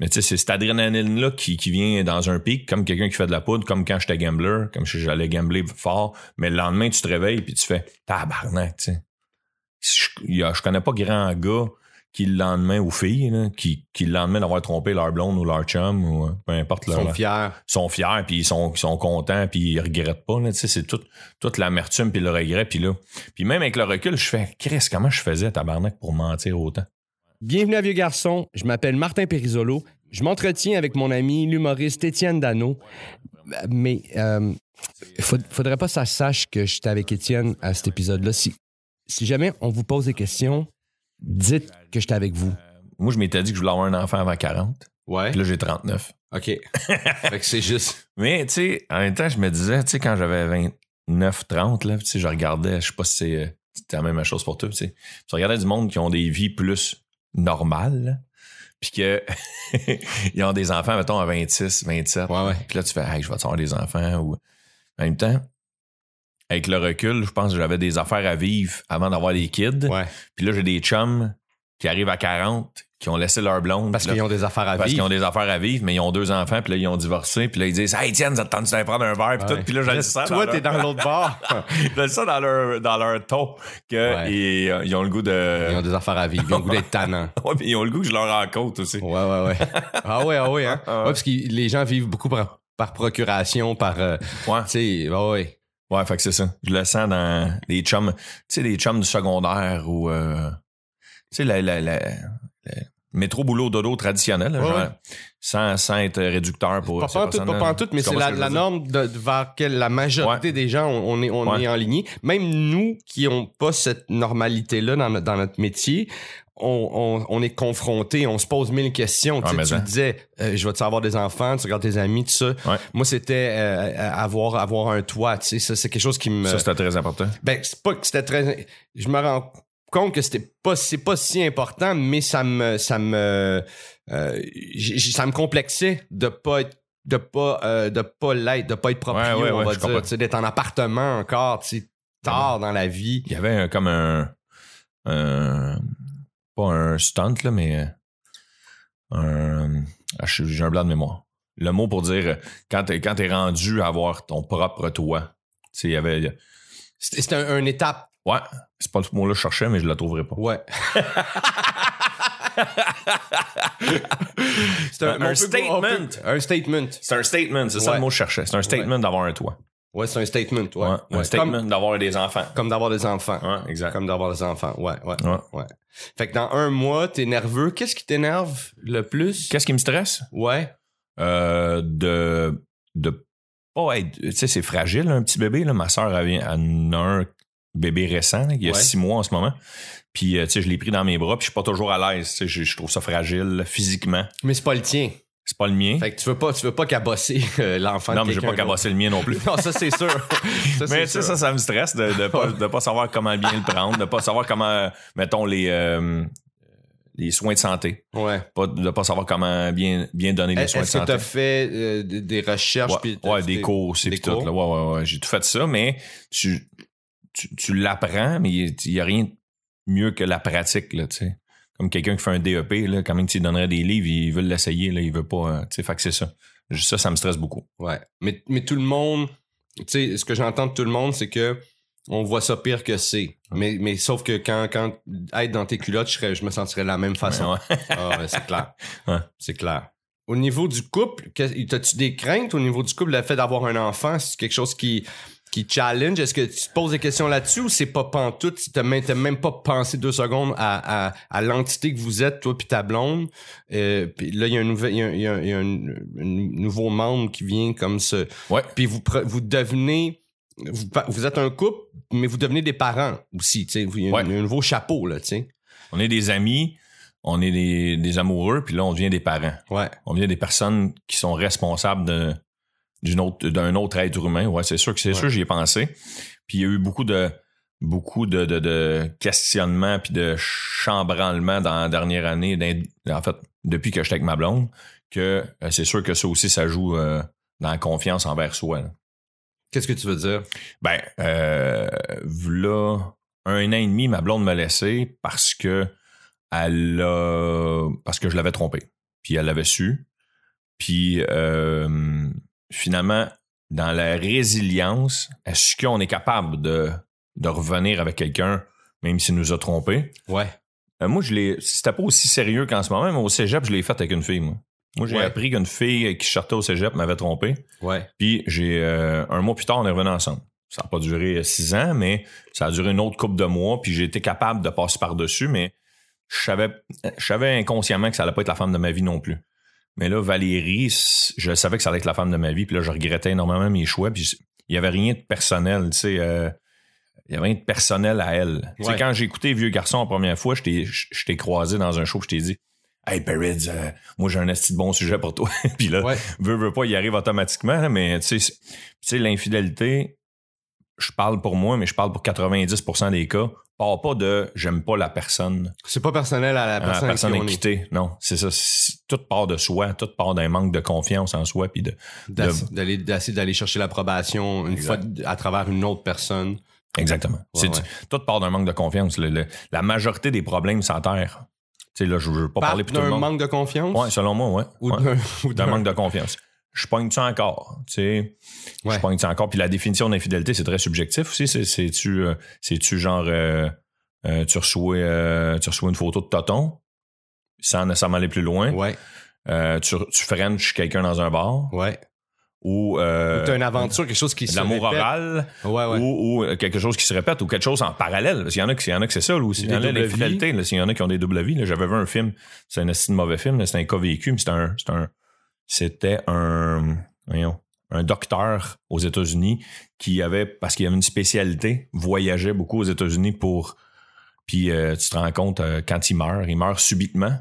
Mais tu sais, c'est cette adrénaline-là qui vient dans un pic, comme quelqu'un qui fait de la poudre, comme quand j'étais gambler, comme j'allais gambler fort. Mais le lendemain, tu te réveilles puis tu fais tabarnak, tu sais. Je connais pas grand gars qui le lendemain, ou filles, là, qui le lendemain d'avoir trompé leur blonde ou leur chum, ou peu importe. Ils sont fiers, puis ils sont contents, puis ils regrettent pas. Là, c'est toute l'amertume, puis le regret. Puis là, puis même avec le recul, je fais, Christ, comment je faisais, tabarnak, pour mentir autant? Bienvenue à Vieux Garçons, je m'appelle Martin Périzolo. Je m'entretiens avec mon ami, l'humoriste Étienne Dano. Mais faudrait pas que ça sache que j'étais avec Étienne à cet épisode-là. Si jamais on vous pose des questions, dites que j'étais avec vous. Moi, je m'étais dit que je voulais avoir un enfant avant 40. Ouais. Puis là, j'ai 39. OK. Fait que c'est juste. Mais, tu sais, en même temps, je me disais, tu sais, quand j'avais 29, 30, là, tu sais, je regardais, je sais pas si c'est la même chose pour toi, tu sais. Je regardais du monde qui ont des vies plus normales, là, puis que ils ont des enfants, mettons, à 26, 27. Ouais, ouais. Puis là, tu fais, hey, je vais te avoir des enfants. Ou... En même temps, avec le recul, je pense que j'avais des affaires à vivre avant d'avoir des kids. Ouais. Puis là, j'ai des chums qui arrivent à 40, qui ont laissé leur blonde. Parce qu'ils ont des affaires à vivre, mais ils ont deux enfants, puis là, ils ont divorcé. Puis là, ils disent « Hey, tiens, vous êtes tendu d'aller prendre un verre, puis ouais. tout. » Puis là, j'ai dit ça. Toi, t'es dans l'autre bar. J'ai dit ça dans leur ton, qu'ils ont le goût de... Ils ont des affaires à vivre, ils ont le goût d'être tannants. Ouais, mais ils ont le goût que je leur raconte aussi. Ouais, ouais, ouais. Ah ouais, hein? Ouais, parce que les gens vivent beaucoup par procuration, par... ouais. Tu sais, ouais. Ouais, fait que c'est ça. Je le sens dans les chums, tu sais, les chums du secondaire ou, tu sais, la métro boulot dodo traditionnel, là, ouais, genre, ouais. Sans être réducteur pour pas ces personnes-là. Pas en tout, mais c'est la norme vers laquelle la majorité ouais. des gens on est enlignés. Même nous qui n'avons pas cette normalité-là dans notre métier, on est confronté, on se pose mille questions. Ouais, tu disais, je vais-tu avoir des enfants, tu regardes tes amis, tout ça. Ouais. Moi, c'était avoir un toit, tu sais, ça, c'est quelque chose qui me... Ça, c'était très important. Ben, c'est pas que c'était très... Je me rends compte que c'est pas si important, mais ça me complexait de pas l'être, de pas être propriétaire, ouais, on va dire, tu sais, d'être en appartement encore, tu sais, tard dans la vie. Il y avait pas un stunt, là, mais j'ai un blanc de mémoire. Le mot pour dire quand t'es rendu à avoir ton propre toit. Tu sais, il y avait... C'était une étape. Ouais. C'est pas le mot-là que je cherchais, mais je le trouverai pas. Ouais. C'est un statement. Un statement. C'est un statement, c'est ouais. ça le mot que je cherchais. C'est un statement ouais. d'avoir un toit. Ouais, c'est un statement, ouais. ouais. Un ouais. statement comme, d'avoir des enfants. Comme d'avoir des enfants. Ouais, exact. Comme d'avoir des enfants, ouais. Fait que dans un mois, t'es nerveux. Qu'est-ce qui t'énerve le plus? Qu'est-ce qui me stresse? Ouais. Tu sais, c'est fragile, un petit bébé, là. Ma sœur, elle a un bébé récent, là, il y a 6 mois en ce moment. Puis, tu sais, je l'ai pris dans mes bras, puis je suis pas toujours à l'aise. Tu sais, je trouve ça fragile, là, physiquement. Mais c'est pas le tien. C'est pas le mien. Fait que tu veux pas cabosser l'enfant. Non, mais je veux pas cabosser le mien non plus. Non, ça c'est sûr. Mais tu sais, ça me stresse de pas savoir comment bien le prendre, de pas savoir comment, mettons, les soins de santé. Ouais. De pas savoir comment bien donner les soins de santé. Est-ce que t'as fait des recherches? Ouais, ouais des cours aussi. Des cours. Tout, là. Ouais, j'ai tout fait ça, mais tu l'apprends, mais il y a rien de mieux que la pratique, là, tu sais. Comme quelqu'un qui fait un DEP, là, quand même tu lui donnerais des livres, il veut l'essayer, là, il veut pas... tu sais, fait que c'est ça. Ça me stresse beaucoup. Ouais. Mais tout le monde... Tu sais, ce que j'entends de tout le monde, c'est que on voit ça pire que c'est. Mais sauf que quand être dans tes culottes, je me sentirais de la même façon. Ouais. Ah, ouais, c'est clair. Ouais. C'est clair. Au niveau du couple, t'as-tu des craintes au niveau du couple? Le fait d'avoir un enfant, c'est quelque chose qui challenge? Est-ce que tu te poses des questions là-dessus ou c'est pas pantoute? Tu t'as même pas pensé 2 secondes à l'entité que vous êtes, toi puis ta blonde. Puis là, il y a un nouveau membre qui vient comme ça. Ouais. Puis vous devenez... Vous êtes un couple, mais vous devenez des parents aussi. T'sais. Il y a un nouveau chapeau, là, tu sais. On est des amis, on est des amoureux, puis là, on devient des parents. Ouais. On devient des personnes qui sont responsables d'un autre être humain. Ouais, c'est sûr que j'y ai pensé. Puis il y a eu beaucoup de questionnements puis de chambranlements dans la dernière année, en fait, depuis que j'étais avec ma blonde, que c'est sûr que ça aussi, ça joue dans la confiance envers soi. Là. Qu'est-ce que tu veux dire? Ben, là, 1 an et demi, ma blonde m'a laissé parce que je l'avais trompé. puis elle l'avait su. Puis finalement, dans la résilience, est-ce qu'on est capable de revenir avec quelqu'un, même s'il nous a trompés? Ouais. Moi, c'était pas aussi sérieux qu'en ce moment, mais au cégep, je l'ai fait avec une fille, moi. Moi, j'ai appris qu'une fille qui sortait au cégep m'avait trompé. Ouais. Puis, un mois plus tard, on est revenus ensemble. Ça n'a pas duré 6 ans, mais ça a duré une autre couple de mois, puis j'ai été capable de passer par-dessus, mais je savais inconsciemment que ça allait pas être la femme de ma vie non plus. Mais là, Valérie, je savais que ça allait être la femme de ma vie, puis là, je regrettais énormément mes choix, puis il n'y avait rien de personnel, tu sais... Il y avait rien de personnel à elle. Ouais. Tu sais, quand j'ai écouté Vieux Garçons la première fois, je t'ai croisé dans un show, je t'ai dit « Hey, Peretz, moi j'ai un asti de bon sujet pour toi. » Puis là, veut pas, il arrive automatiquement. Là, mais tu sais, l'infidélité, je parle pour moi, mais je parle pour 90% des cas, part pas de « j'aime pas la personne ». C'est pas personnel à la personne inquiétée. Non, c'est ça. Tout part de soi, tout part d'un manque de confiance en soi. Puis d'essayer d'aller chercher l'approbation une fois à travers une autre personne. Exactement. Ouais, tout part d'un manque de confiance. La majorité des problèmes s'enterrent. Tu sais, là, je veux pas parler pour tout le monde. D'un manque de confiance? Oui, selon moi, oui. Ou d'un manque de confiance. Je pogne ça encore, tu sais. Ouais. Je pogne ça encore. Puis la définition d'infidélité, c'est très subjectif aussi. C'est-tu genre, tu reçois une photo de tonton sans nécessairement aller plus loin. Ouais. Tu frenches quelqu'un dans un bar. Ouais. Ou t'as une aventure, quelque chose qui se répète. L'amour oral, ou quelque chose qui se répète, ou quelque chose en parallèle. Parce qu'il y en a que c'est ça, là, aussi. Il y en a l'infidélité, il y en a qui ont des doubles vies. Là, j'avais vu un film, c'est un assez mauvais film, là, c'est un cas vécu, mais c'était un docteur aux États-Unis qui avait, parce qu'il avait une spécialité, voyageait beaucoup aux États-Unis pour... Puis tu te rends compte, quand il meurt subitement.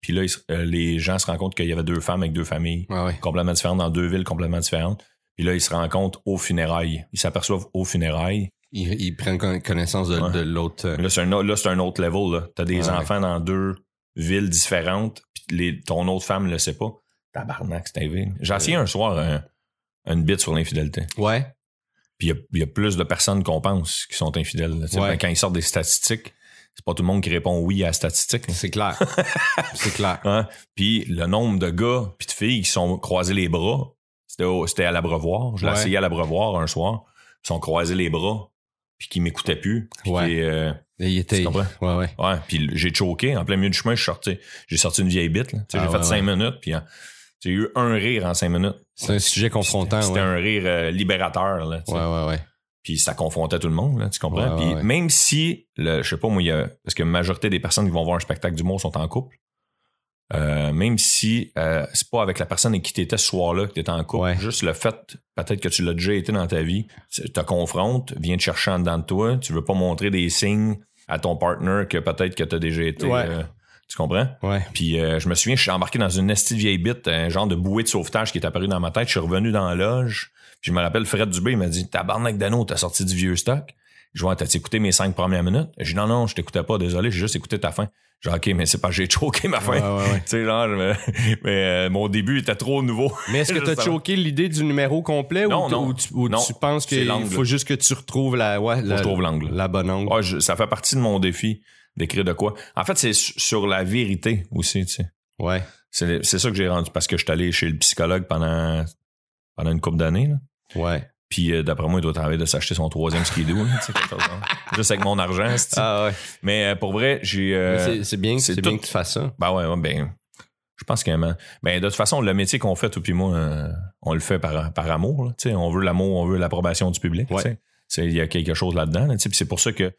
Puis là, les gens se rendent compte qu'il y avait 2 femmes avec 2 familles complètement différentes, dans 2 villes complètement différentes. Puis là, ils se rendent compte aux funérailles. Ils s'aperçoivent aux funérailles. Ils prennent connaissance de l'autre... Là, c'est un autre level. Là. T'as des enfants dans 2 villes différentes, puis ton autre femme le sait pas. Tabarnak, c'est arrivé. J'ai essayé un soir une bite sur l'infidélité. Ouais. Puis il y a plus de personnes qu'on pense qui sont infidèles. Là, ben, quand ils sortent des statistiques... C'est pas tout le monde qui répond oui à la statistique. C'est clair. C'est clair. Hein? Puis le nombre de gars puis de filles qui sont croisés les bras, c'était à l'abreuvoir. Je l'ai essayé à l'abreuvoir un soir. Ils sont croisés les bras puis qui m'écoutaient plus. Puis il était... Tu comprends? Ouais. Puis j'ai choqué. En plein milieu du chemin, je suis sorti. J'ai sorti une vieille bite. J'ai fait 5 minutes. Puis j'ai eu un rire en 5 minutes. C'est un sujet confrontant. C'était un rire libérateur. Là, ouais. Puis ça confrontait tout le monde, là, tu comprends? Puis même si, je sais pas moi, parce que la majorité des personnes qui vont voir un spectacle d'humour sont en couple, même si c'est pas avec la personne avec qui t'étais ce soir-là que t'étais en couple, juste le fait, peut-être que tu l'as déjà été dans ta vie, te confrontes, viens te chercher en dedans de toi, tu veux pas montrer des signes à ton partner que peut-être que t'as déjà été... Tu comprends? Ouais. Puis je me souviens, je suis embarqué dans une estie de vieille bite, un genre de bouée de sauvetage qui est apparue dans ma tête. Je suis revenu dans la loge. Puis je me rappelle, Fred Dubé, il m'a dit « Tabarnak Dano, t'as sorti du vieux stock. » Je vois, t'as écouté mes 5 premières minutes? J'ai dit « Non, je t'écoutais pas, désolé, j'ai juste écouté ta fin. » J'ai dit « OK, mais c'est pas que j'ai choqué ma fin. » Tu sais, genre, mais mon début était trop nouveau. Mais est-ce que t'as choqué l'idée du numéro complet ou tu penses qu'il faut juste que tu retrouves la bonne angle? Ah, ça fait partie de mon défi. D'écrire de quoi? En fait, c'est sur la vérité aussi, tu sais. Ouais. C'est ça que j'ai rendu, parce que je suis allé chez le psychologue pendant une couple d'années, là. Ouais. Puis d'après moi, il doit travailler de s'acheter son 3e skidoo, là, tu sais, quelque chose, hein. Juste avec mon argent, tu sais. Ah ouais. Mais pour vrai, j'ai... C'est bien que tu fasses ça. Ben ouais, je pense qu'un moment... Ben de toute façon, le métier qu'on fait, toi puis moi, on le fait par amour, là, tu sais. On veut l'amour, on veut l'approbation du public, tu sais. Il y a quelque chose là-dedans, là, tu sais. Puis c'est pour ça que...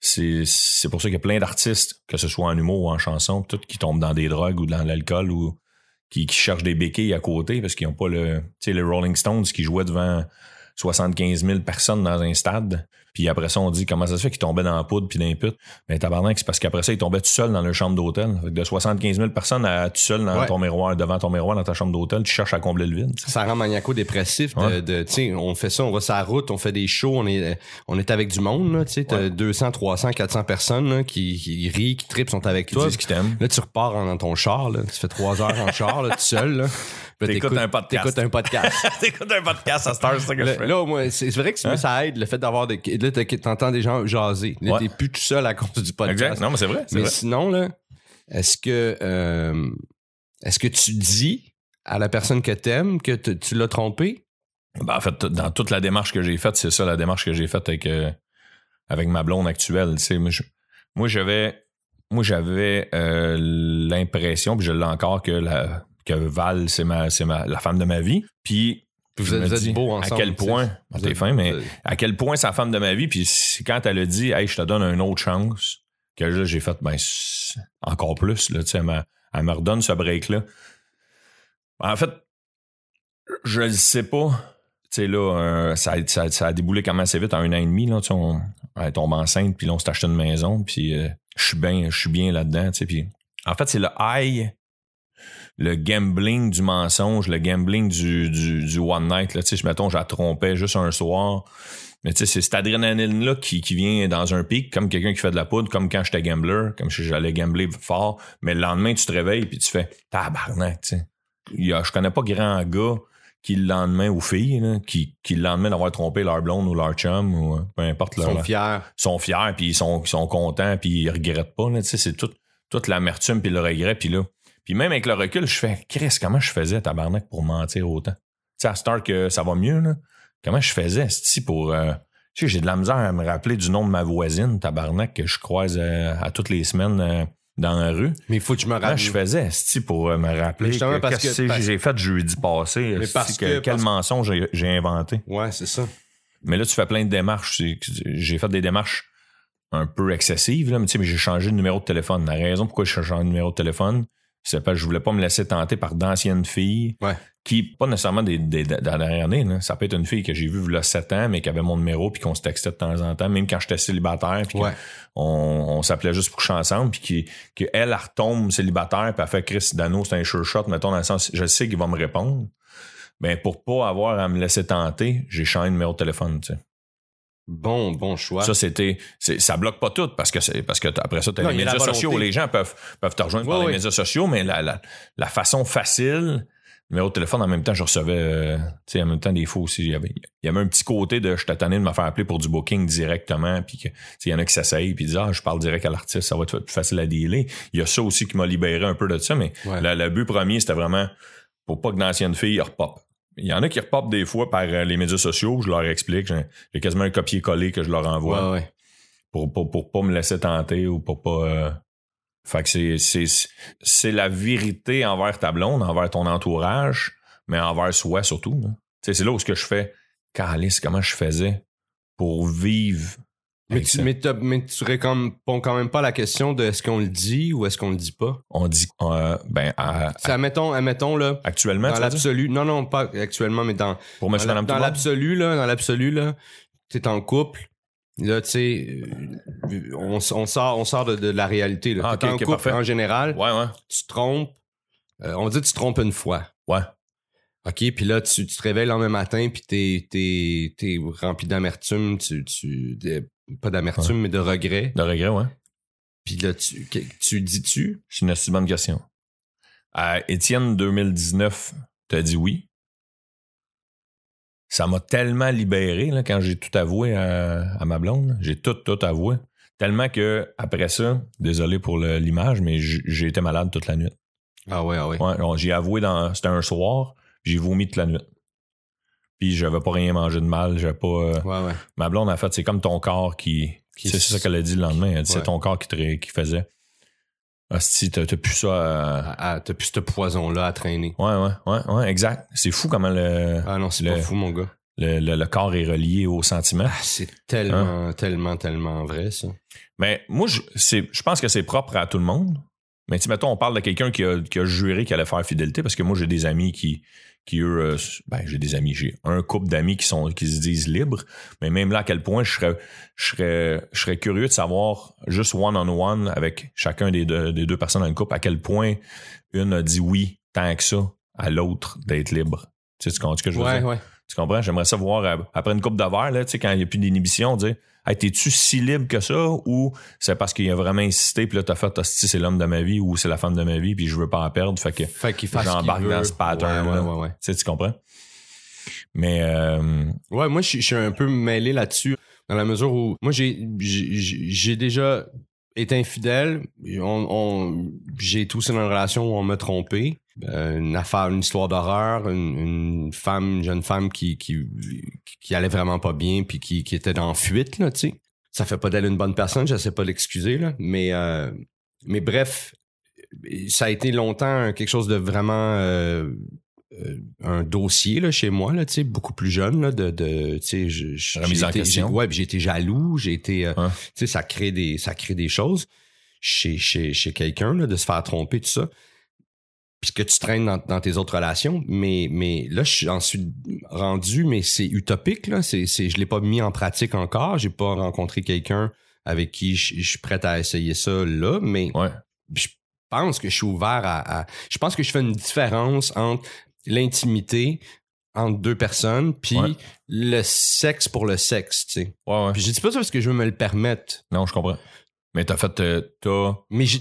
C'est pour ça qu'il y a plein d'artistes, que ce soit en humour ou en chanson, tout, qui tombent dans des drogues ou dans l'alcool ou qui cherchent des béquilles à côté parce qu'ils n'ont pas le... Tu sais, les Rolling Stones qui jouaient devant 75 000 personnes dans un stade, puis après ça, on dit comment ça se fait qu'ils tombaient dans la poudre puis dans les putes. Ben tabarnak, c'est parce qu'après ça, ils tombaient tout seuls dans leur chambre d'hôtel. Fait que de 75 000 personnes à tout seul dans ton miroir, devant ton miroir, dans ta chambre d'hôtel, tu cherches à combler le vide. Ça rend maniaco-dépressif. Tu sais, on fait ça, on va sur la route, on fait des shows, on est avec du monde, tu sais, t'as 200, 300, 400 personnes là, qui rient, qui trippent, sont avec toi. Ils disent qu'ils t'aiment. Là, tu repars dans ton char, là, tu fais 3 heures en char, là, tout seul, là. T'écoutes un podcast. T'écoutes un podcast à cette heure, c'est ça que je fais. Là, moi, c'est vrai que ça aide, le fait d'avoir des... Là, t'entends des gens jaser. Là, t'es plus tout seul à cause du podcast. Exact. Non, mais c'est vrai. Sinon, là, est-ce que... est-ce que tu dis à la personne que t'aimes que tu l'as trompé? Ben, en fait, dans toute la démarche que j'ai faite, c'est ça la démarche que j'ai faite avec ma blonde actuelle. Tu sais, moi, j'avais l'impression, puis je l'ai encore, que Val, c'est la femme de ma vie. Puis vous êtes beau ensemble. À quel point, t'es fin, mais à quel point c'est la femme de ma vie. Puis quand elle a dit, hey, je te donne une autre chance, que là, j'ai fait, ben, encore plus, là, tu sais, elle me redonne ce break-là. En fait, je le sais pas. Tu sais, là, ça a déboulé quand même assez vite en 1 an et demi. Là, tu sais, elle tombe enceinte, puis là, on s'est acheté une maison, puis je suis bien là-dedans. Tu sais, puis en fait, c'est le gambling du mensonge, le gambling du one night. Là, tu sais, mettons, je la trompais juste un soir. Mais tu sais, c'est cette adrénaline-là qui vient dans un pic, comme quelqu'un qui fait de la poudre, comme quand j'étais gambler, comme si j'allais gambler fort. Mais le lendemain, tu te réveilles, puis tu fais tabarnak, tu sais. Je connais pas grand gars qui le lendemain, ou filles, là, qui le lendemain d'avoir trompé leur blonde ou leur chum, ou peu importe. Ils sont fiers, puis ils sont contents, puis ils regrettent pas. Là, c'est toute l'amertume, puis le regret. Puis là, puis même avec le recul, je fais, Christ, comment je faisais, tabarnak, pour mentir autant? Tu sais, à cette heure que ça va mieux, là, comment je faisais, pour... tu sais, j'ai de la misère à me rappeler du nom de ma voisine, tabarnak, que je croise à toutes les semaines... dans la rue. Mais il faut que je me rappelle. Là, je faisais pour me rappeler que j'ai fait jeudi passé. Mais quel mensonge j'ai inventé. Ouais, c'est ça. Mais là, tu fais plein de démarches. J'ai fait des démarches un peu excessives, là, mais tu sais, mais j'ai changé de numéro de téléphone. La raison pourquoi j'ai changé de numéro de téléphone, c'est parce que je voulais pas me laisser tenter par d'anciennes filles qui, pas nécessairement des de la dernière année, là. Ça peut être une fille que j'ai vue il y a 7 ans, mais qui avait mon numéro, puis qu'on se textait de temps en temps, même quand j'étais célibataire, puis on s'appelait juste pour coucher ensemble, puis qu'elle retombe célibataire, puis elle fait Chris Dano, c'est un sure shot, mettons, dans le sens, je sais qu'il va me répondre. Bien, pour pas avoir à me laisser tenter, j'ai changé de numéro de téléphone, tu sais. Bon choix. Ça, ça bloque pas tout parce que après ça, t'as les médias sociaux. Les gens peuvent te rejoindre par les médias sociaux, mais la façon facile, numéro de téléphone, en même temps, je recevais, tu sais, en même temps, des fois aussi, il y avait un petit côté de je t'ai tanné de me faire appeler pour du booking directement, puis que, tu sais, il y en a qui s'essayent, puis ils disent, je parle direct à l'artiste, ça va être plus facile à dealer. Il y a ça aussi qui m'a libéré un peu de ça, mais le but premier, c'était vraiment pour pas que d'anciennes filles repopent. Il y en a qui repopent des fois par les médias sociaux, je leur explique, j'ai quasiment un copier-coller que je leur envoie pour pas me laisser tenter ou pour pas... Fait que c'est la vérité envers ta blonde, envers ton entourage, mais envers soi surtout. Hein. C'est là où ce que je fais, calice, comment je faisais pour vivre. Mais tu réponds quand même pas à la question de est-ce qu'on le dit ou est-ce qu'on le dit pas? On dit admettons là. Actuellement, dans l'absolu. Non, pas actuellement, mais dans l'absolu, là, t'es en couple. Là, tu sais, on sort de la réalité. Là. T'es en couple parfait. En général. Ouais. Tu te trompes. On dit que tu te trompes une fois. Ouais. OK, puis là, tu te réveilles le lendemain matin, puis t'es rempli d'amertume, pas d'amertume, mais de regret. De regret, ouais. Puis là, tu dis-tu? C'est une assez bonne question. À Étienne, 2019, t'as dit oui. Ça m'a tellement libéré là, quand j'ai tout avoué à ma blonde. J'ai tout avoué. Tellement que après ça, désolé pour l'image, mais j'ai été malade toute la nuit. Ah ouais. J'ai avoué, c'était un soir, j'ai vomi toute la nuit. Puis j'avais pas rien mangé de mal, j'avais pas... Ma blonde, en fait, c'est comme ton corps qui c'est ça qu'elle a dit le lendemain. Elle dit, c'est ton corps qui faisait... Hostie, t'as plus ça... T'as plus ce poison-là à traîner. Ouais, exact. C'est fou comment le... Ah non, c'est pas fou, mon gars. Le corps est relié au sentiment. Ah, c'est tellement vrai, ça. Mais moi, je pense que c'est propre à tout le monde. Mais tu mettons, on parle de quelqu'un qui a juré qu'il allait faire fidélité, parce que moi, j'ai des amis qui eux... j'ai un couple d'amis qui se disent libres, mais même là, à quel point je serais curieux de savoir, juste one-on-one avec chacun des deux personnes dans le couple, à quel point une a dit oui tant que ça à l'autre d'être libre. Tu sais, tu comprends ce que je veux dire? Ouais. Tu comprends? J'aimerais savoir, après une coupe de verre, là, tu sais, quand il n'y a plus d'inhibition, dire hey, t'es-tu si libre que ça ou c'est parce qu'il a vraiment insisté, puis là, t'as fait c'est l'homme de ma vie ou c'est la femme de ma vie, puis je veux pas en perdre. Fait qu'il fasse j'embarque dans ce pattern. Ouais. Tu sais, tu comprends? Mais. Ouais, moi, je suis un peu mêlé là-dessus, dans la mesure où moi, j'ai déjà été infidèle. J'ai été aussi dans une relation où on m'a trompé. une histoire d'horreur, une jeune femme qui allait vraiment pas bien puis qui était en fuite, là, tu sais. Ça fait pas d'elle une bonne personne, je sais pas l'excuser, là, mais bref, ça a été longtemps quelque chose de vraiment un dossier là, chez moi, là, tu sais, beaucoup plus jeune, là, de tu sais, j'ai été jaloux, hein? Tu sais, ça crée des choses chez quelqu'un, là, de se faire tromper, tout ça. Puis que tu traînes dans tes autres relations, mais là, j'en suis rendu, mais c'est utopique, là. Je l'ai pas mis en pratique encore. J'ai pas rencontré quelqu'un avec qui je suis prêt à essayer ça là, mais ouais. Je pense que je suis ouvert je pense que je fais une différence entre l'intimité entre deux personnes, puis ouais. Le sexe pour le sexe, tu sais. Ouais, ouais. Puis je dis pas ça parce que je veux me le permettre. Non, je comprends. Mais t'as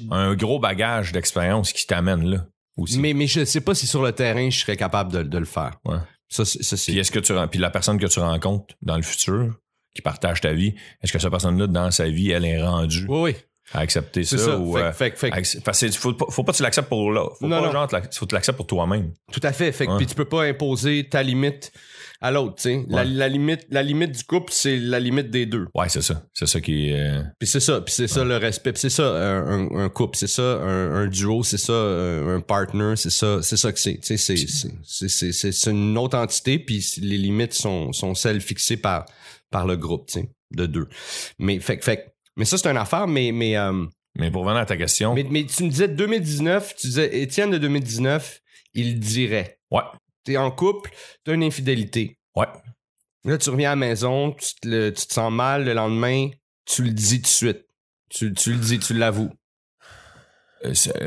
un gros bagage d'expérience qui t'amène là. Aussi. Mais je sais pas si sur le terrain je serais capable de le faire. Ouais. Ça c'est. Puis la personne que tu rencontres dans le futur qui partage ta vie, est-ce que cette personne-là dans sa vie elle est rendue oui. à accepter ça ou faut pas que tu l'acceptes pour là, faut que tu l'acceptes pour toi-même. Tout à fait. Fait que puis tu peux pas imposer ta limite à l'autre, tu sais. Ouais. La limite du couple, c'est la limite des deux. Ouais, c'est ça. C'est ça qui est... Puis c'est ça. Puis c'est ça, le respect. Puis c'est ça, un couple. C'est ça, un duo. C'est ça, un partner. C'est ça que c'est. Tu sais, c'est une autre entité. Puis les limites sont celles fixées par le groupe, tu sais, de deux. Mais mais ça, c'est une affaire, mais pour revenir à ta question... Mais tu me disais 2019, tu disais Étienne de 2019, il dirait. Ouais. T'es en couple, t'as une infidélité. Ouais. Là, tu reviens à la maison, tu te sens mal, le lendemain, tu le dis tout de suite. Tu le dis, tu l'avoues.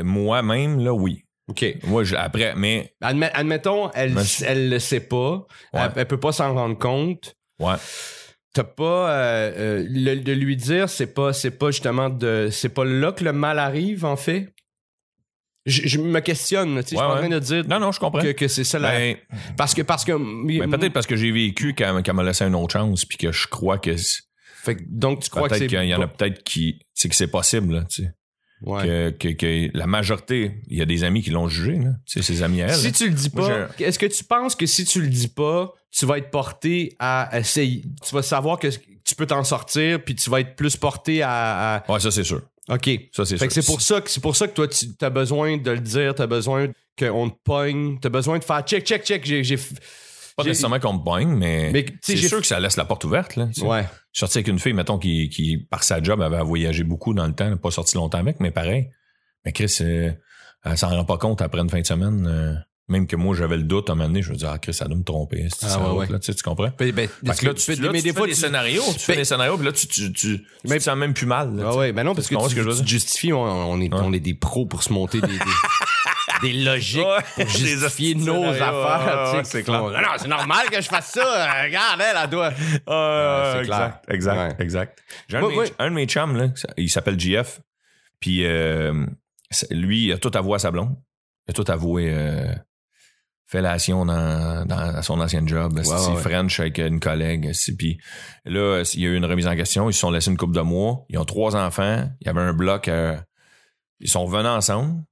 Moi-même, là, oui. OK. Moi, après, mais... Admettons, elle le sait pas. Ouais. Elle peut pas s'en rendre compte. Ouais. T'as pas... de lui dire, c'est pas justement de... C'est pas là que le mal arrive, en fait. Je me questionne, tu sais, je suis en train de dire non, je comprends. Que c'est ça la... Ben, parce que ben peut-être parce que j'ai vécu qu'elle m'a laissé une autre chance puis que je crois que... Fait que donc tu crois que c'est... Peut-être qu'il y en a peut-être qui... C'est que c'est possible, là, tu sais. Ouais. Que la majorité, il y a des amis qui l'ont jugé, là. Tu sais, ses amis à elle. Si tu le dis pas, est-ce que tu penses que si tu le dis pas, tu vas être porté à essayer... Tu vas savoir que tu peux t'en sortir puis tu vas être plus porté à... Ouais, ça c'est sûr. OK. Ça, c'est fait que c'est pour ça que toi, tu as besoin de le dire, tu as besoin qu'on te pogne, tu as besoin de faire check. Pas nécessairement qu'on me pogne, mais c'est sûr que ça laisse la porte ouverte. Là, ouais. Je suis sorti avec une fille, mettons, qui par sa job, avait voyagé beaucoup dans le temps, pas sorti longtemps avec, mais pareil. Mais Chris, elle s'en rend pas compte après une fin de semaine. Même que moi, j'avais le doute à un moment donné, je me disais, Chris, ça doit me tromper. Là, tu comprends? Des fois, tu fais des scénarios. Tu fais des scénarios, puis là, tu te sens même plus mal. Là, ben non, parce que tu justifies, on est des pros pour se monter des logiques pour justifier nos affaires. C'est clair. Non, c'est normal que je fasse ça. Regarde, elle doit. C'est clair. Exact. Un de mes chums, là, il s'appelle JF, puis lui, il a tout avoué à sa blonde. Il a tout avoué... fellation dans son ancien job, French avec une collègue. Puis là, il y a eu une remise en question, ils se sont laissés une couple de mois, ils ont 3 enfants, il y avait un bloc, ils sont venus ensemble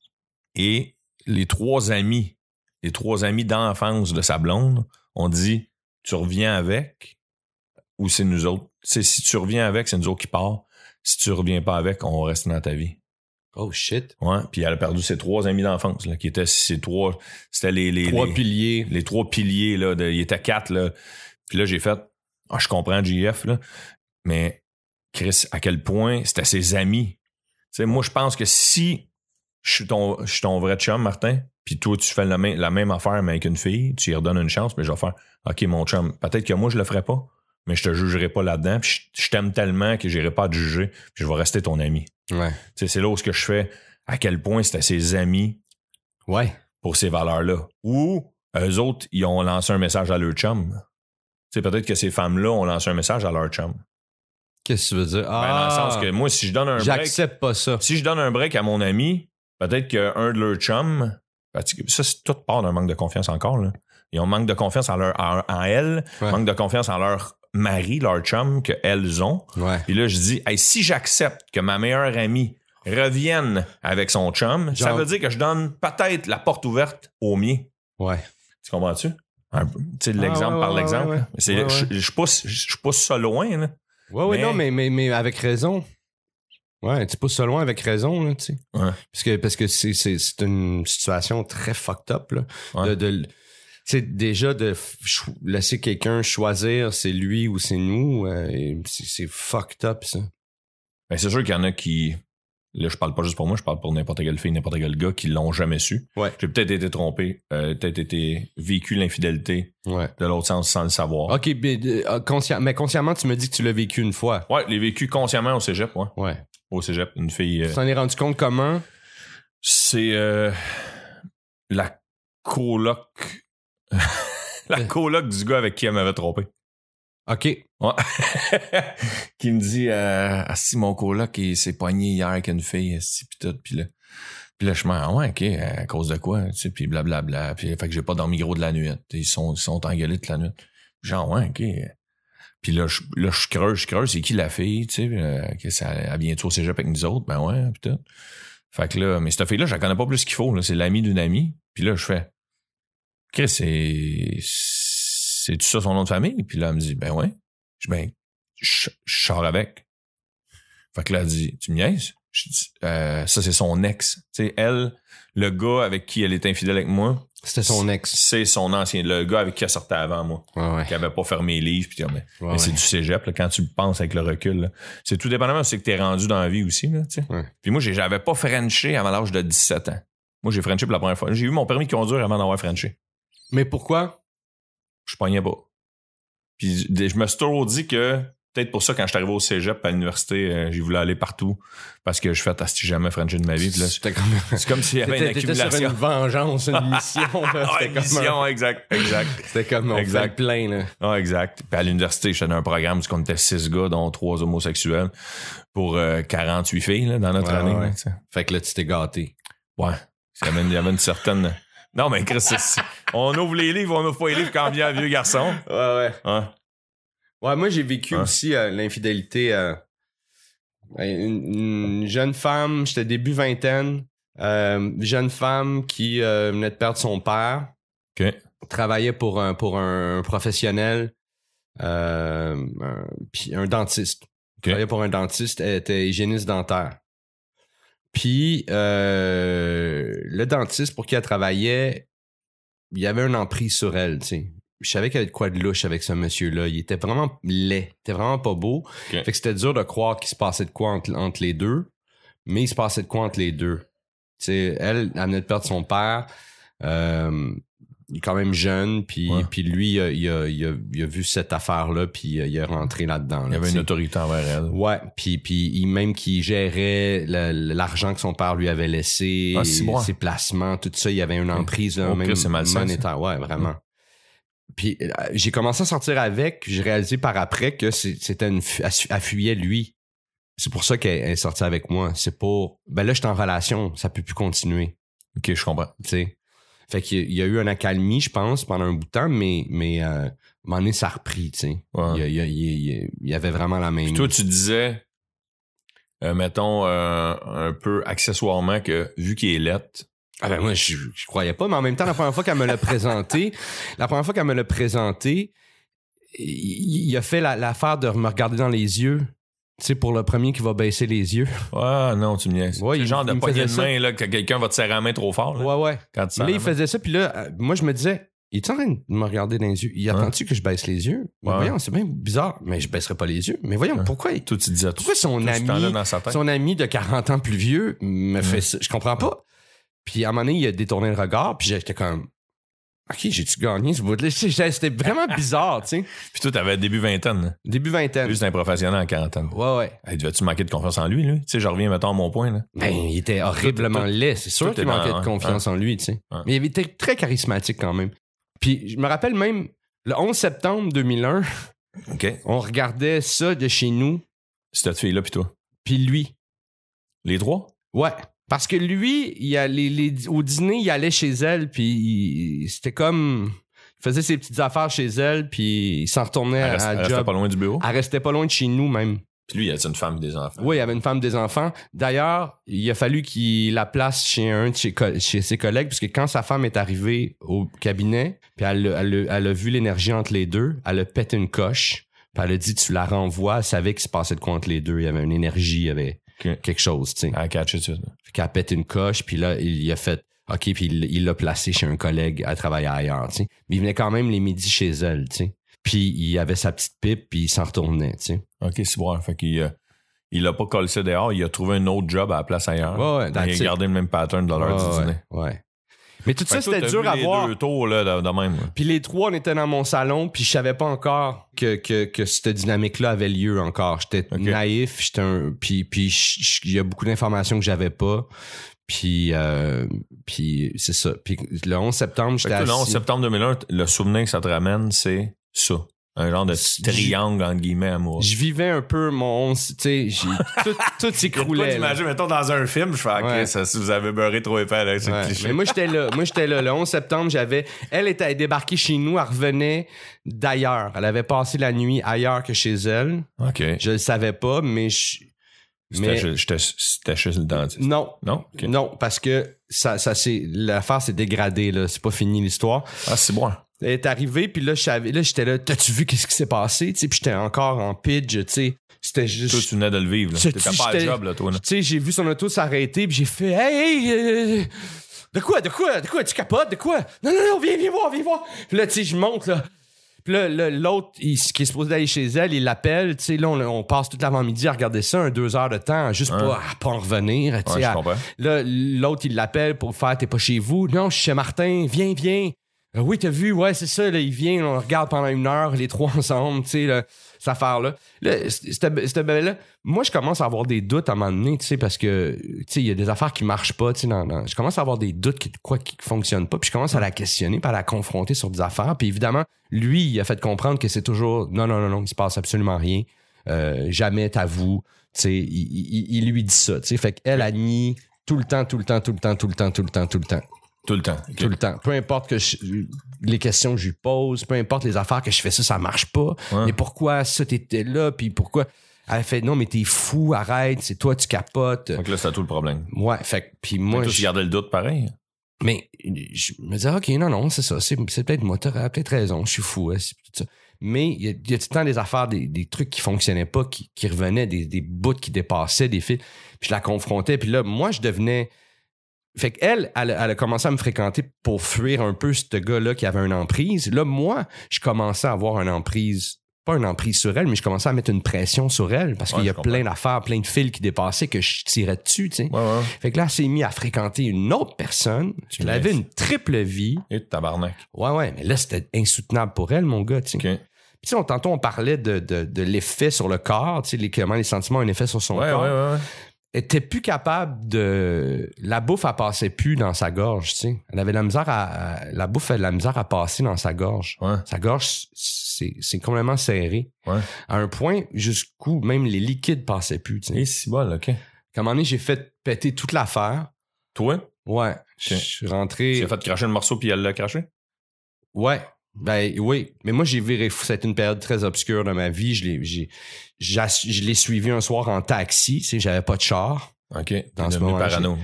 et les trois amis d'enfance de sa blonde ont dit, tu reviens avec ou c'est nous autres. Si tu reviens avec, c'est nous autres qui part. Si tu reviens pas avec, on reste dans ta vie. Oh shit. Ouais, puis elle a perdu ses 3 amis d'enfance là, qui étaient ses 3, c'était les piliers. Les 3 piliers là, il était 4 là. Puis là j'ai fait je comprends JF là, mais Chris, à quel point c'était ses amis. Tu sais, moi je pense que si je suis ton vrai chum Martin, puis toi tu fais la même affaire mais avec une fille, tu lui redonnes une chance, mais je vais faire OK mon chum, peut-être que moi je le ferais pas, mais je te jugerai pas là-dedans, puis je t'aime tellement que j'irai pas te juger, puis je vais rester ton ami. Ouais. C'est là où ce que je fais à quel point c'était ses amis pour ces valeurs-là. Ou eux autres, ils ont lancé un message à leur chum. T'sais, peut-être que ces femmes-là ont lancé un message à leur chum. Qu'est-ce que tu veux dire? Dans le sens que moi, si je donne un break... J'accepte pas ça. Si je donne un break à mon ami, peut-être qu'un de leurs chums... Ça, c'est toute part d'un manque de confiance encore. Là. Ils ont manque de confiance en elles, manque de confiance en leur... Marie, leur chum, qu'elles ont. Puis là, je dis, hey, si j'accepte que ma meilleure amie revienne avec son chum, genre... ça veut dire que je donne peut-être la porte ouverte au mien. Ouais. Tu comprends-tu? Un peu, tu sais, l'exemple par l'exemple. Ouais. C'est, ouais. Je pousse ça loin, là. Oui, oui, mais... non, mais avec raison. Ouais, tu pousses ça loin avec raison, là, tu sais. Ouais. Parce que c'est une situation très fucked up, là. Ouais. Laisser quelqu'un choisir c'est lui ou c'est nous, c'est fucked up, ça. Ben, c'est sûr qu'il y en a qui... Là, je parle pas juste pour moi, je parle pour n'importe quelle fille, n'importe quel gars qui l'ont jamais su. Ouais. J'ai peut-être été trompé, peut-être été vécu l'infidélité de l'autre sens sans le savoir. OK, mais consciemment, tu me dis que tu l'as vécu une fois. Ouais, je l'ai vécu consciemment au cégep, ouais. Ouais. Au cégep, une fille... Tu t'en es rendu compte comment? C'est la coloc... la coloc du gars avec qui elle m'avait trompé. OK. Ouais. Qui me dit ah si mon coloc il s'est pogné hier avec une fille pis tout puis là je me dis ah ouais OK à cause de quoi tu sais puis blablabla puis fait que j'ai pas dormi gros de la nuit ils sont engueulés toute la nuit genre ouais OK puis là je creuse c'est qui la fille tu sais que ça a bientôt au cégep avec nous autres ben ouais pis tout fait que là mais cette fille là je la connais pas plus qu'il faut là c'est l'amie d'une amie puis là je fais OK c'est tout ça son nom de famille? Puis là, elle me dit, ben ouais. Je sors avec. Fait que là, elle dit, tu me niaises? Je dis, ça, c'est son ex. Tu sais, elle, le gars avec qui elle est infidèle avec moi. C'était son ex. C'est son ancien, le gars avec qui elle sortait avant moi. Ah ouais. Qui avait pas fermé les livres. Puis, mais c'est du cégep, là, quand tu penses avec le recul. Là. C'est tout dépendamment de ce que t'es rendu dans la vie aussi. Là, tu sais. Ouais. Puis moi, j'avais pas Frenché avant l'âge de 17 ans. Moi, j'ai Frenché pour la première fois. J'ai eu mon permis de conduire avant d'avoir Frenché. Mais pourquoi? Je pognais pas. Puis je me suis toujours dit que, peut-être pour ça, quand je suis arrivé au cégep à l'université, j'ai voulu aller partout parce que je fais si jamais Frenché de ma vie. Là, c'est comme s'il y avait une accumulation. C'était une vengeance, une mission. Là, ouais, une mission, exact. C'était comme on faisait plein. Là. Ah, exact. Puis à l'université, j'étais dans un programme où on était 6 gars, dont 3 homosexuels, pour 48 filles là, dans notre année. Ouais. Là, fait que là, tu t'es gâté. Ouais. Il y avait une certaine... Non, mais Chris, on ouvre les livres, on ouvre pas les livres quand vient un vieux garçon. Ouais. Hein? Ouais, moi, j'ai vécu aussi l'infidélité. Une jeune femme, j'étais début vingtaine, jeune femme qui venait de perdre son père. OK. Travaillait pour un professionnel, puis un dentiste. Okay. Travaillait pour un dentiste, elle était hygiéniste dentaire. Puis, le dentiste pour qui elle travaillait, il y avait un emprise sur elle, tu sais. Je savais qu'il y avait de quoi de louche avec ce monsieur-là. Il était vraiment laid. Il était vraiment pas beau. Okay. Fait que c'était dur de croire qu'il se passait de quoi entre les deux. Mais il se passait de quoi entre les deux. Tu sais, elle venait de perdre son père. Il est quand même jeune. Puis, puis lui, il a vu cette affaire-là. Puis il est rentré là-dedans. Il y avait une autorité envers elle. Ouais. Puis même qu'il gérait l'argent que son père lui avait laissé. Ah, ses placements, tout ça. Il y avait une emprise même monétaire. Ouais, vraiment. Puis j'ai commencé à sortir avec. J'ai réalisé par après que c'était elle fuyait lui. C'est pour ça qu'elle est sortie avec moi. C'est pour... Ben là, je suis en relation. Ça peut plus continuer. OK, je comprends. Tu sais. Fait qu'il y a eu une accalmie, je pense, pendant un bout de temps, mais à un moment donné, ça a repris, tu sais. Ouais. Il y avait vraiment la même... Puis toi, tu disais, mettons, un peu accessoirement, que vu qu'il est lettre... Ah ben moi, je croyais pas, mais en même temps, la première fois qu'elle me l'a présenté, il a fait l'affaire de me regarder dans les yeux. Tu sais, pour le premier qui va baisser les yeux. Ah non, tu me niaises. Ouais, c'est le genre de poignée de main, là, que quelqu'un va te serrer la main trop fort. Là, ouais. Quand tu là, il faisait ça, puis là, moi, je me disais, il est en train de me regarder dans les yeux. Il attend-tu que je baisse les yeux? Ouais. Voyons, c'est bien bizarre, mais je baisserai pas les yeux. Mais voyons, pourquoi... Toi, tu disais pourquoi son ami de 40 ans plus vieux me fait ça? Je comprends pas. Puis à un moment donné, il a détourné le regard, puis j'étais comme... OK, j'ai-tu gagné ce bout-là? C'était vraiment bizarre, tu sais. Puis toi, t'avais début vingtaine. Là. Début vingtaine. Lui, c'était un professionnel en quarantaine. Ouais. Hey, devais-tu manquer de confiance en lui, là? Tu sais, je reviens, mettons, à mon point, là. Ben, il était horriblement laid. C'est sûr qu'il manquait de confiance en lui, tu sais. Mais il était très charismatique quand même. Puis je me rappelle même, le 11 septembre 2001, on regardait ça de chez nous. C'était cette fille-là, puis toi? Puis lui. Les trois? Ouais. Parce que lui, au dîner, il allait chez elle, puis c'était comme... Il faisait ses petites affaires chez elle, puis il s'en retournait à job. Elle restait pas loin du bureau? Elle restait pas loin de chez nous, même. Puis lui, il avait une femme des enfants. Oui, il avait une femme des enfants. D'ailleurs, il a fallu qu'il la place chez un de chez ses collègues, puisque quand sa femme est arrivée au cabinet, puis elle a vu l'énergie entre les deux, elle a pété une coche, puis elle a dit, tu la renvoies, elle savait qu'il se passait de quoi entre les deux, il y avait une énergie, il y avait quelque chose, tu sais. Elle a catché ça. Fait qu'elle a pété une coche, puis là, il a fait... OK, puis il l'a placé chez un collègue à travailler ailleurs, tu sais. Mais il venait quand même les midis chez elle, tu sais. Puis il avait sa petite pipe, puis il s'en retournait, tu sais. OK, c'est bon. Fait qu'il l'a pas collé ça dehors, il a trouvé un autre job à la place ailleurs. Ouais, ouais. Il a gardé le même pattern de l'heure du dîner. Ouais. Mais tout ça, c'était dur à voir. Les deux tours, là, de même. Puis les trois, on était dans mon salon, puis je savais pas encore que cette dynamique-là avait lieu encore. J'étais naïf, puis il y a beaucoup d'informations que j'avais pas. Puis c'est ça. Puis le 11 septembre, j'étais assis. Le 11 septembre 2001, le souvenir que ça te ramène, c'est ça. Un genre de triangle, entre guillemets, amoureux. Je vivais un peu mon 11, tu sais, tout s'écroulait. Toi, t'imagines, mettons, dans un film, je fais, OK, ça, si vous avez beurré trop épais, là, c'est cliché. Mais moi, j'étais là. Le 11 septembre, elle était débarquée chez nous, elle revenait d'ailleurs. Elle avait passé la nuit ailleurs que chez elle. OK. Je le savais pas, mais C'était chez le dentiste. Non. Okay. Non, parce que l'affaire s'est dégradée, là. C'est pas fini l'histoire. Ah, c'est bon. Elle est arrivée, puis là, j'étais là, t'as-tu vu qu'est-ce qui s'est passé? Puis j'étais encore en pitch, tu sais. C'était juste. Toi, tu venais de le vivre, là. T'étais pas à job, là, toi, là. Tu sais, j'ai vu son auto s'arrêter, puis j'ai fait, hey! De quoi? Tu capotes? De quoi? Non, viens voir! Puis là, tu sais, je monte, là. Puis là, l'autre, qui est supposé d'aller chez elle, il l'appelle. Tu sais, là, on passe toute l'avant-midi à regarder ça, 2 heures de temps, juste pas en revenir. Tu sais, là, l'autre, il l'appelle pour faire « T'es pas chez vous? »« Non, je suis chez Martin. Viens. »« Oui, t'as vu? Ouais, c'est ça. » Là, il vient, on le regarde pendant 1 heure, les trois ensemble, tu sais, là, cette affaire-là. Là, c'était belle-là. Moi, je commence à avoir des doutes à un moment donné, tu sais, parce que, tu sais, il y a des affaires qui marchent pas, tu sais, je commence à avoir des doutes qui fonctionnent pas, puis je commence à la questionner, puis à la confronter sur des affaires, puis évidemment, lui, il a fait comprendre que c'est toujours, non, il se passe absolument rien, jamais t'avoues, tu sais, il lui dit ça, tu sais, fait qu'elle a nié tout le temps. Tout le temps. Peu importe les questions que je lui pose, peu importe les affaires que je fais, ça marche pas. Ouais. Mais pourquoi ça, t'étais là, puis pourquoi... Elle fait, non, mais t'es fou, arrête, c'est toi, tu capotes. Donc là, c'est tout le problème. Ouais, fait puis moi... Tu gardais le doute pareil. Mais je me disais, OK, non, c'est ça, c'est peut-être moi, t'aurais peut-être raison, je suis fou, hein, c'est tout ça. Mais il y a tout le temps des affaires, des trucs qui fonctionnaient pas, qui revenaient, des bouts qui dépassaient, des fils. Puis je la confrontais, puis là, moi, je devenais... Fait qu'elle, elle a commencé à me fréquenter pour fuir un peu ce gars-là qui avait une emprise. Là, moi, je commençais à avoir une emprise, pas une emprise sur elle, mais je commençais à mettre une pression sur elle parce qu'il y a plein d'affaires, plein de fils qui dépassaient que je tirais dessus, tu sais. Ouais. Fait que là, elle s'est mise à fréquenter une autre personne. Elle avait une triple vie. Et de tabarnak. Ouais, mais là, c'était insoutenable pour elle, mon gars, tu sais. Okay. Puis tantôt, on parlait de l'effet sur le corps, tu sais, comment les sentiments ont un effet sur son corps. Ouais. Elle était plus capable de... La bouffe, elle passait plus dans sa gorge, tu sais. Elle avait de la misère à... La bouffe, elle avait de la misère à passer dans sa gorge. Ouais. Sa gorge, c'est complètement serré. Ouais. À un point jusqu'où même les liquides passaient plus, tu sais. Et c'est bon, OK. À un moment donné, j'ai fait péter toute l'affaire. Toi? Ouais. Okay. Je suis rentré... Tu as fait cracher le morceau puis elle l'a craché? Ouais. Ben oui, mais moi j'ai viré fou. Ça a été une période très obscure de ma vie. Je l'ai suivi un soir en taxi, tu sais, j'avais pas de char. OK. Dans ce moment parano.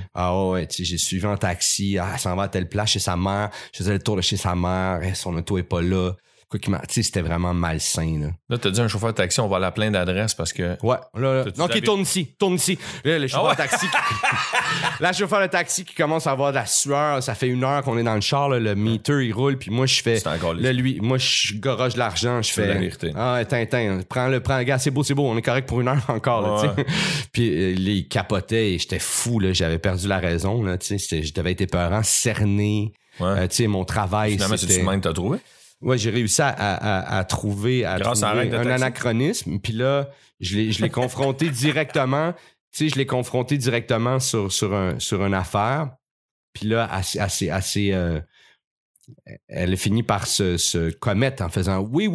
Ouais, tu sais, j'ai suivi en taxi. Elle s'en va à telle place chez sa mère. Je faisais le tour de chez sa mère. Son auto est pas là. Tu sais, c'était vraiment malsain, là. Là, t'as dit un chauffeur de taxi, on va aller à plein d'adresses parce que... Ouais. Là. Non, qui tourne ici. Là, le chauffeur de taxi... La chauffeur de taxi qui commence à avoir de la sueur. Ça fait 1 heure qu'on est dans le char, là, le meter, il roule. Puis moi, je fais... C'est encore là, lui, moi, je gorge l'argent. Je fais... la vérité. Ah, Tintin, prends le gars, c'est beau. On est correct pour 1 heure encore, là, tu sais. Puis il capotait et j'étais fou, là. J'avais perdu la raison, là, tu sais. Je devais être épeurant, cerné. Ouais. Tu sais, mon travail, finalement, c'est du même que t'as trouvé. Ouais, j'ai réussi à trouver, à un anachronisme. Puis là, je l'ai confronté directement. Tu sais, je l'ai confronté directement sur une affaire. Puis là, elle a fini par se commettre en faisant « Oui,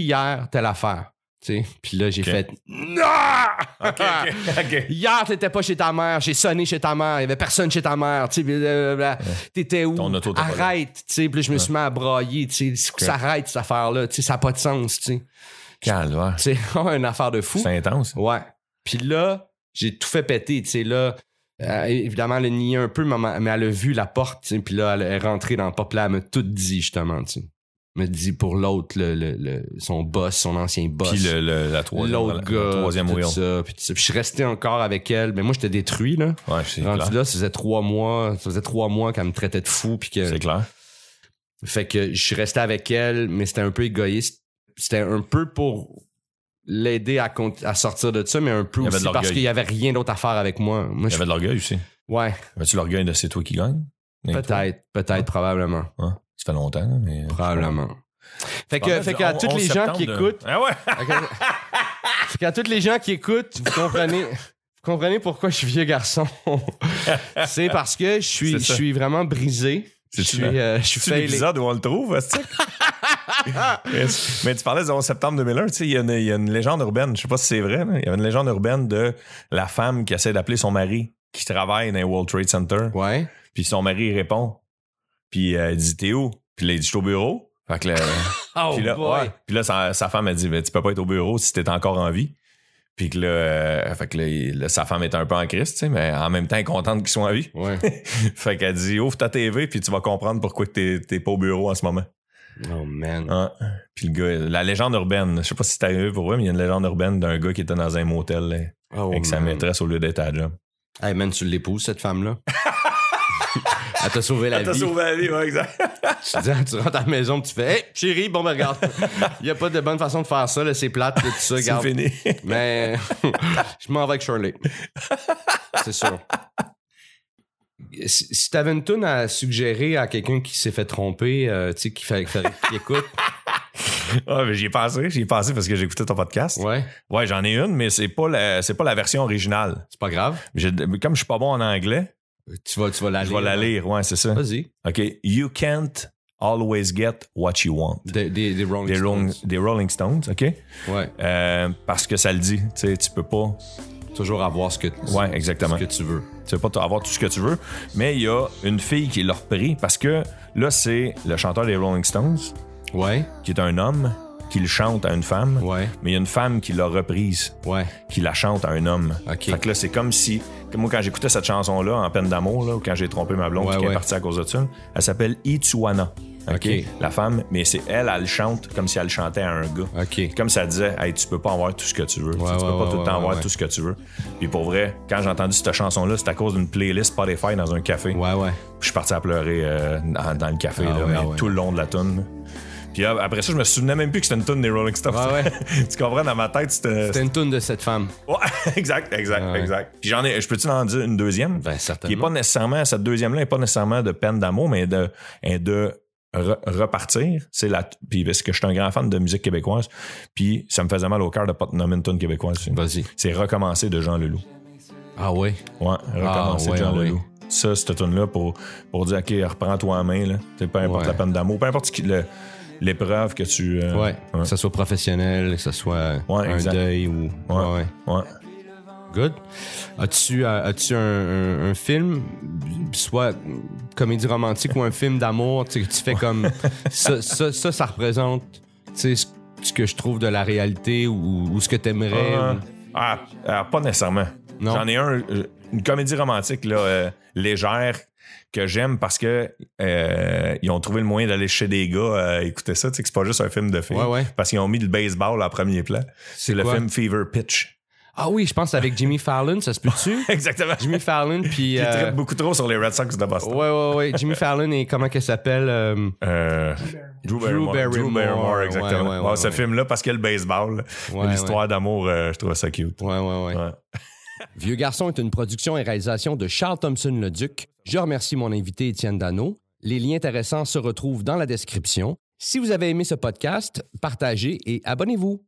hier, telle affaire. » Tu sais, puis là, j'ai fait « Non! Okay. Hier, t'étais pas chez ta mère. J'ai sonné chez ta mère. Il y avait personne chez ta mère. Tu sais, t'étais où? Arrête! » Tu sais, puis là, je me suis mis à brailler. Tu sais, ça arrête, cette affaire-là. Tu sais, ça n'a pas de sens, tu sais. Calvaire. C'est une affaire de fou. C'est intense. Ouais. Puis là, j'ai tout fait péter, tu sais, là. Évidemment, elle a nié un peu, mais elle a vu la porte, tu sais, puis là, elle est rentrée dans le pop, là, elle m'a tout dit, justement, tu sais. Me dit pour l'autre, son boss, son ancien boss. Puis la troisième. L'autre gars, la troisième tout ça, puis tout ça. Puis je suis resté encore avec elle. Mais moi, j'étais détruit, là. Ouais, c'est rendu clair. Là, ça faisait trois mois qu'elle me traitait de fou. Puis que, c'est clair. Fait que je suis resté avec elle, mais c'était un peu égoïste. C'était un peu pour l'aider à sortir de ça, mais un peu aussi parce qu'il n'y avait rien d'autre à faire avec moi. Il y avait de l'orgueil aussi. Ouais. Avais-tu l'orgueil de c'est toi qui gagne? Peut-être, probablement. Hein? Ça fait longtemps, mais... Probablement. Fait que à toutes les gens qui écoutent... Ah ouais! Fait qu'à toutes les gens qui écoutent, vous comprenez pourquoi je suis vieux garçon. C'est parce que je suis vraiment brisé. Je suis c'est l'épisode où on le trouve, mais tu parlais du 11 septembre 2001, tu sais, il y a une légende urbaine, je sais pas si c'est vrai, mais il y a une légende urbaine de la femme qui essaie d'appeler son mari, qui travaille dans les World Trade Center. Ouais. Puis son mari répond... Puis elle dit, t'es où? Puis là, il dit, je suis au bureau. Fait que là, puis là sa femme a dit, ben, tu peux pas être au bureau si t'es encore en vie. Puis que là, sa femme est un peu en crise, tu sais, mais en même temps, elle est contente qu'ils soient en vie. Ouais. Fait qu'elle dit, ouvre ta TV, puis tu vas comprendre pourquoi que t'es pas au bureau en ce moment. Oh man. Ah. Puis le gars, la légende urbaine, je sais pas si c'est arrivé pour eux, mais il y a une légende urbaine d'un gars qui était dans un motel là, avec sa maîtresse au lieu d'être à la job. Hey man, tu l'épouses, cette femme-là? Elle t'a sauvé la vie. Ouais, exact. Je te dis, tu rentres à la maison, tu fais, hey, chérie, bon, ben, regarde. Il n'y a pas de bonne façon de faire ça, là, c'est plate, là, tout ça, regarde. C'est fini. Mais je m'en vais avec Shirley. C'est sûr. Si tu avais une toune à suggérer à quelqu'un qui s'est fait tromper, tu sais, qui écoute. Ouais, mais j'y ai pensé parce que j'écoutais ton podcast. Ouais, j'en ai une, mais c'est pas la version originale. C'est pas grave. Comme je suis pas bon en anglais. Tu vas la lire. Je vais la lire, ouais, c'est ça. Vas-y. OK. You can't always get what you want. Des Rolling Stones, OK? Ouais. Parce que ça le dit. Tu sais, tu peux pas toujours avoir ce que tu veux. Tu peux pas avoir tout ce que tu veux. Mais il y a une fille qui l'a repris parce que là, c'est le chanteur des Rolling Stones. Ouais. Qui est un homme qui le chante à une femme. Ouais. Mais il y a une femme qui l'a reprise. Ouais. Qui la chante à un homme. OK. Fait que là, c'est comme si... Moi, quand j'écoutais cette chanson-là, En peine d'amour, là, quand j'ai trompé ma blonde, qui est partie à cause de ça, elle s'appelle Ituana. Okay. La femme, mais c'est elle chante comme si elle chantait à un gars. Okay. Comme ça disait, hey, tu peux pas avoir tout ce que tu veux. Tu peux pas tout le temps avoir tout ce que tu veux. Puis pour vrai, quand j'ai entendu cette chanson-là, c'était à cause d'une playlist Spotify dans un café. Ouais, ouais. Je suis parti à pleurer dans le café tout le long de la toune. Puis après ça, je me souvenais même plus que c'était une toune des Rolling Stones. Ouais, ouais. Tu comprends, dans ma tête, c'était une toune de cette femme. Ouais, exact. Puis je peux-tu en dire une deuxième? Ben, certainement. Qui est pas nécessairement, cette deuxième-là n'est pas nécessairement de peine d'amour, mais de repartir. Puis parce que je suis un grand fan de musique québécoise, puis ça me faisait mal au cœur de pas nommer une toune québécoise. Vas-y. C'est Recommencer de Jean Leloup. Ah oui? Ouais, Recommencer de Jean Leloup. Ça, cette toune-là, pour dire, OK, reprends-toi en main, là. Peu importe la peine d'amour, peu importe ce qui le... L'épreuve que tu... que ça soit professionnel, que ça soit un deuil ou... Ouais. Good. As-tu un film, soit comédie romantique ou un film d'amour, tu fais comme... ça représente ce que je trouve de la réalité ou ce que t'aimerais? Pas nécessairement. Non? J'en ai une comédie romantique là, légère, que j'aime parce que ils ont trouvé le moyen d'aller chez des gars écouter ça, tu sais que c'est pas juste un film de filles. Ouais. Parce qu'ils ont mis le baseball en premier plan. C'est le film Fever Pitch. Ah oui, je pense avec Jimmy Fallon, ça se peut-tu? Exactement. Jimmy Fallon puis qui traite beaucoup trop sur les Red Sox de Boston. Ouais. Jimmy Fallon et comment qu'elle s'appelle Drew Barrymore, exactement. Ouais, ce film-là parce que le baseball, l'histoire d'amour, je trouve ça cute. Ouais. Vieux Garçon est une production et réalisation de Charles Thompson le Duc. Je remercie mon invité Étienne Dano. Les liens intéressants se retrouvent dans la description. Si vous avez aimé ce podcast, partagez et abonnez-vous.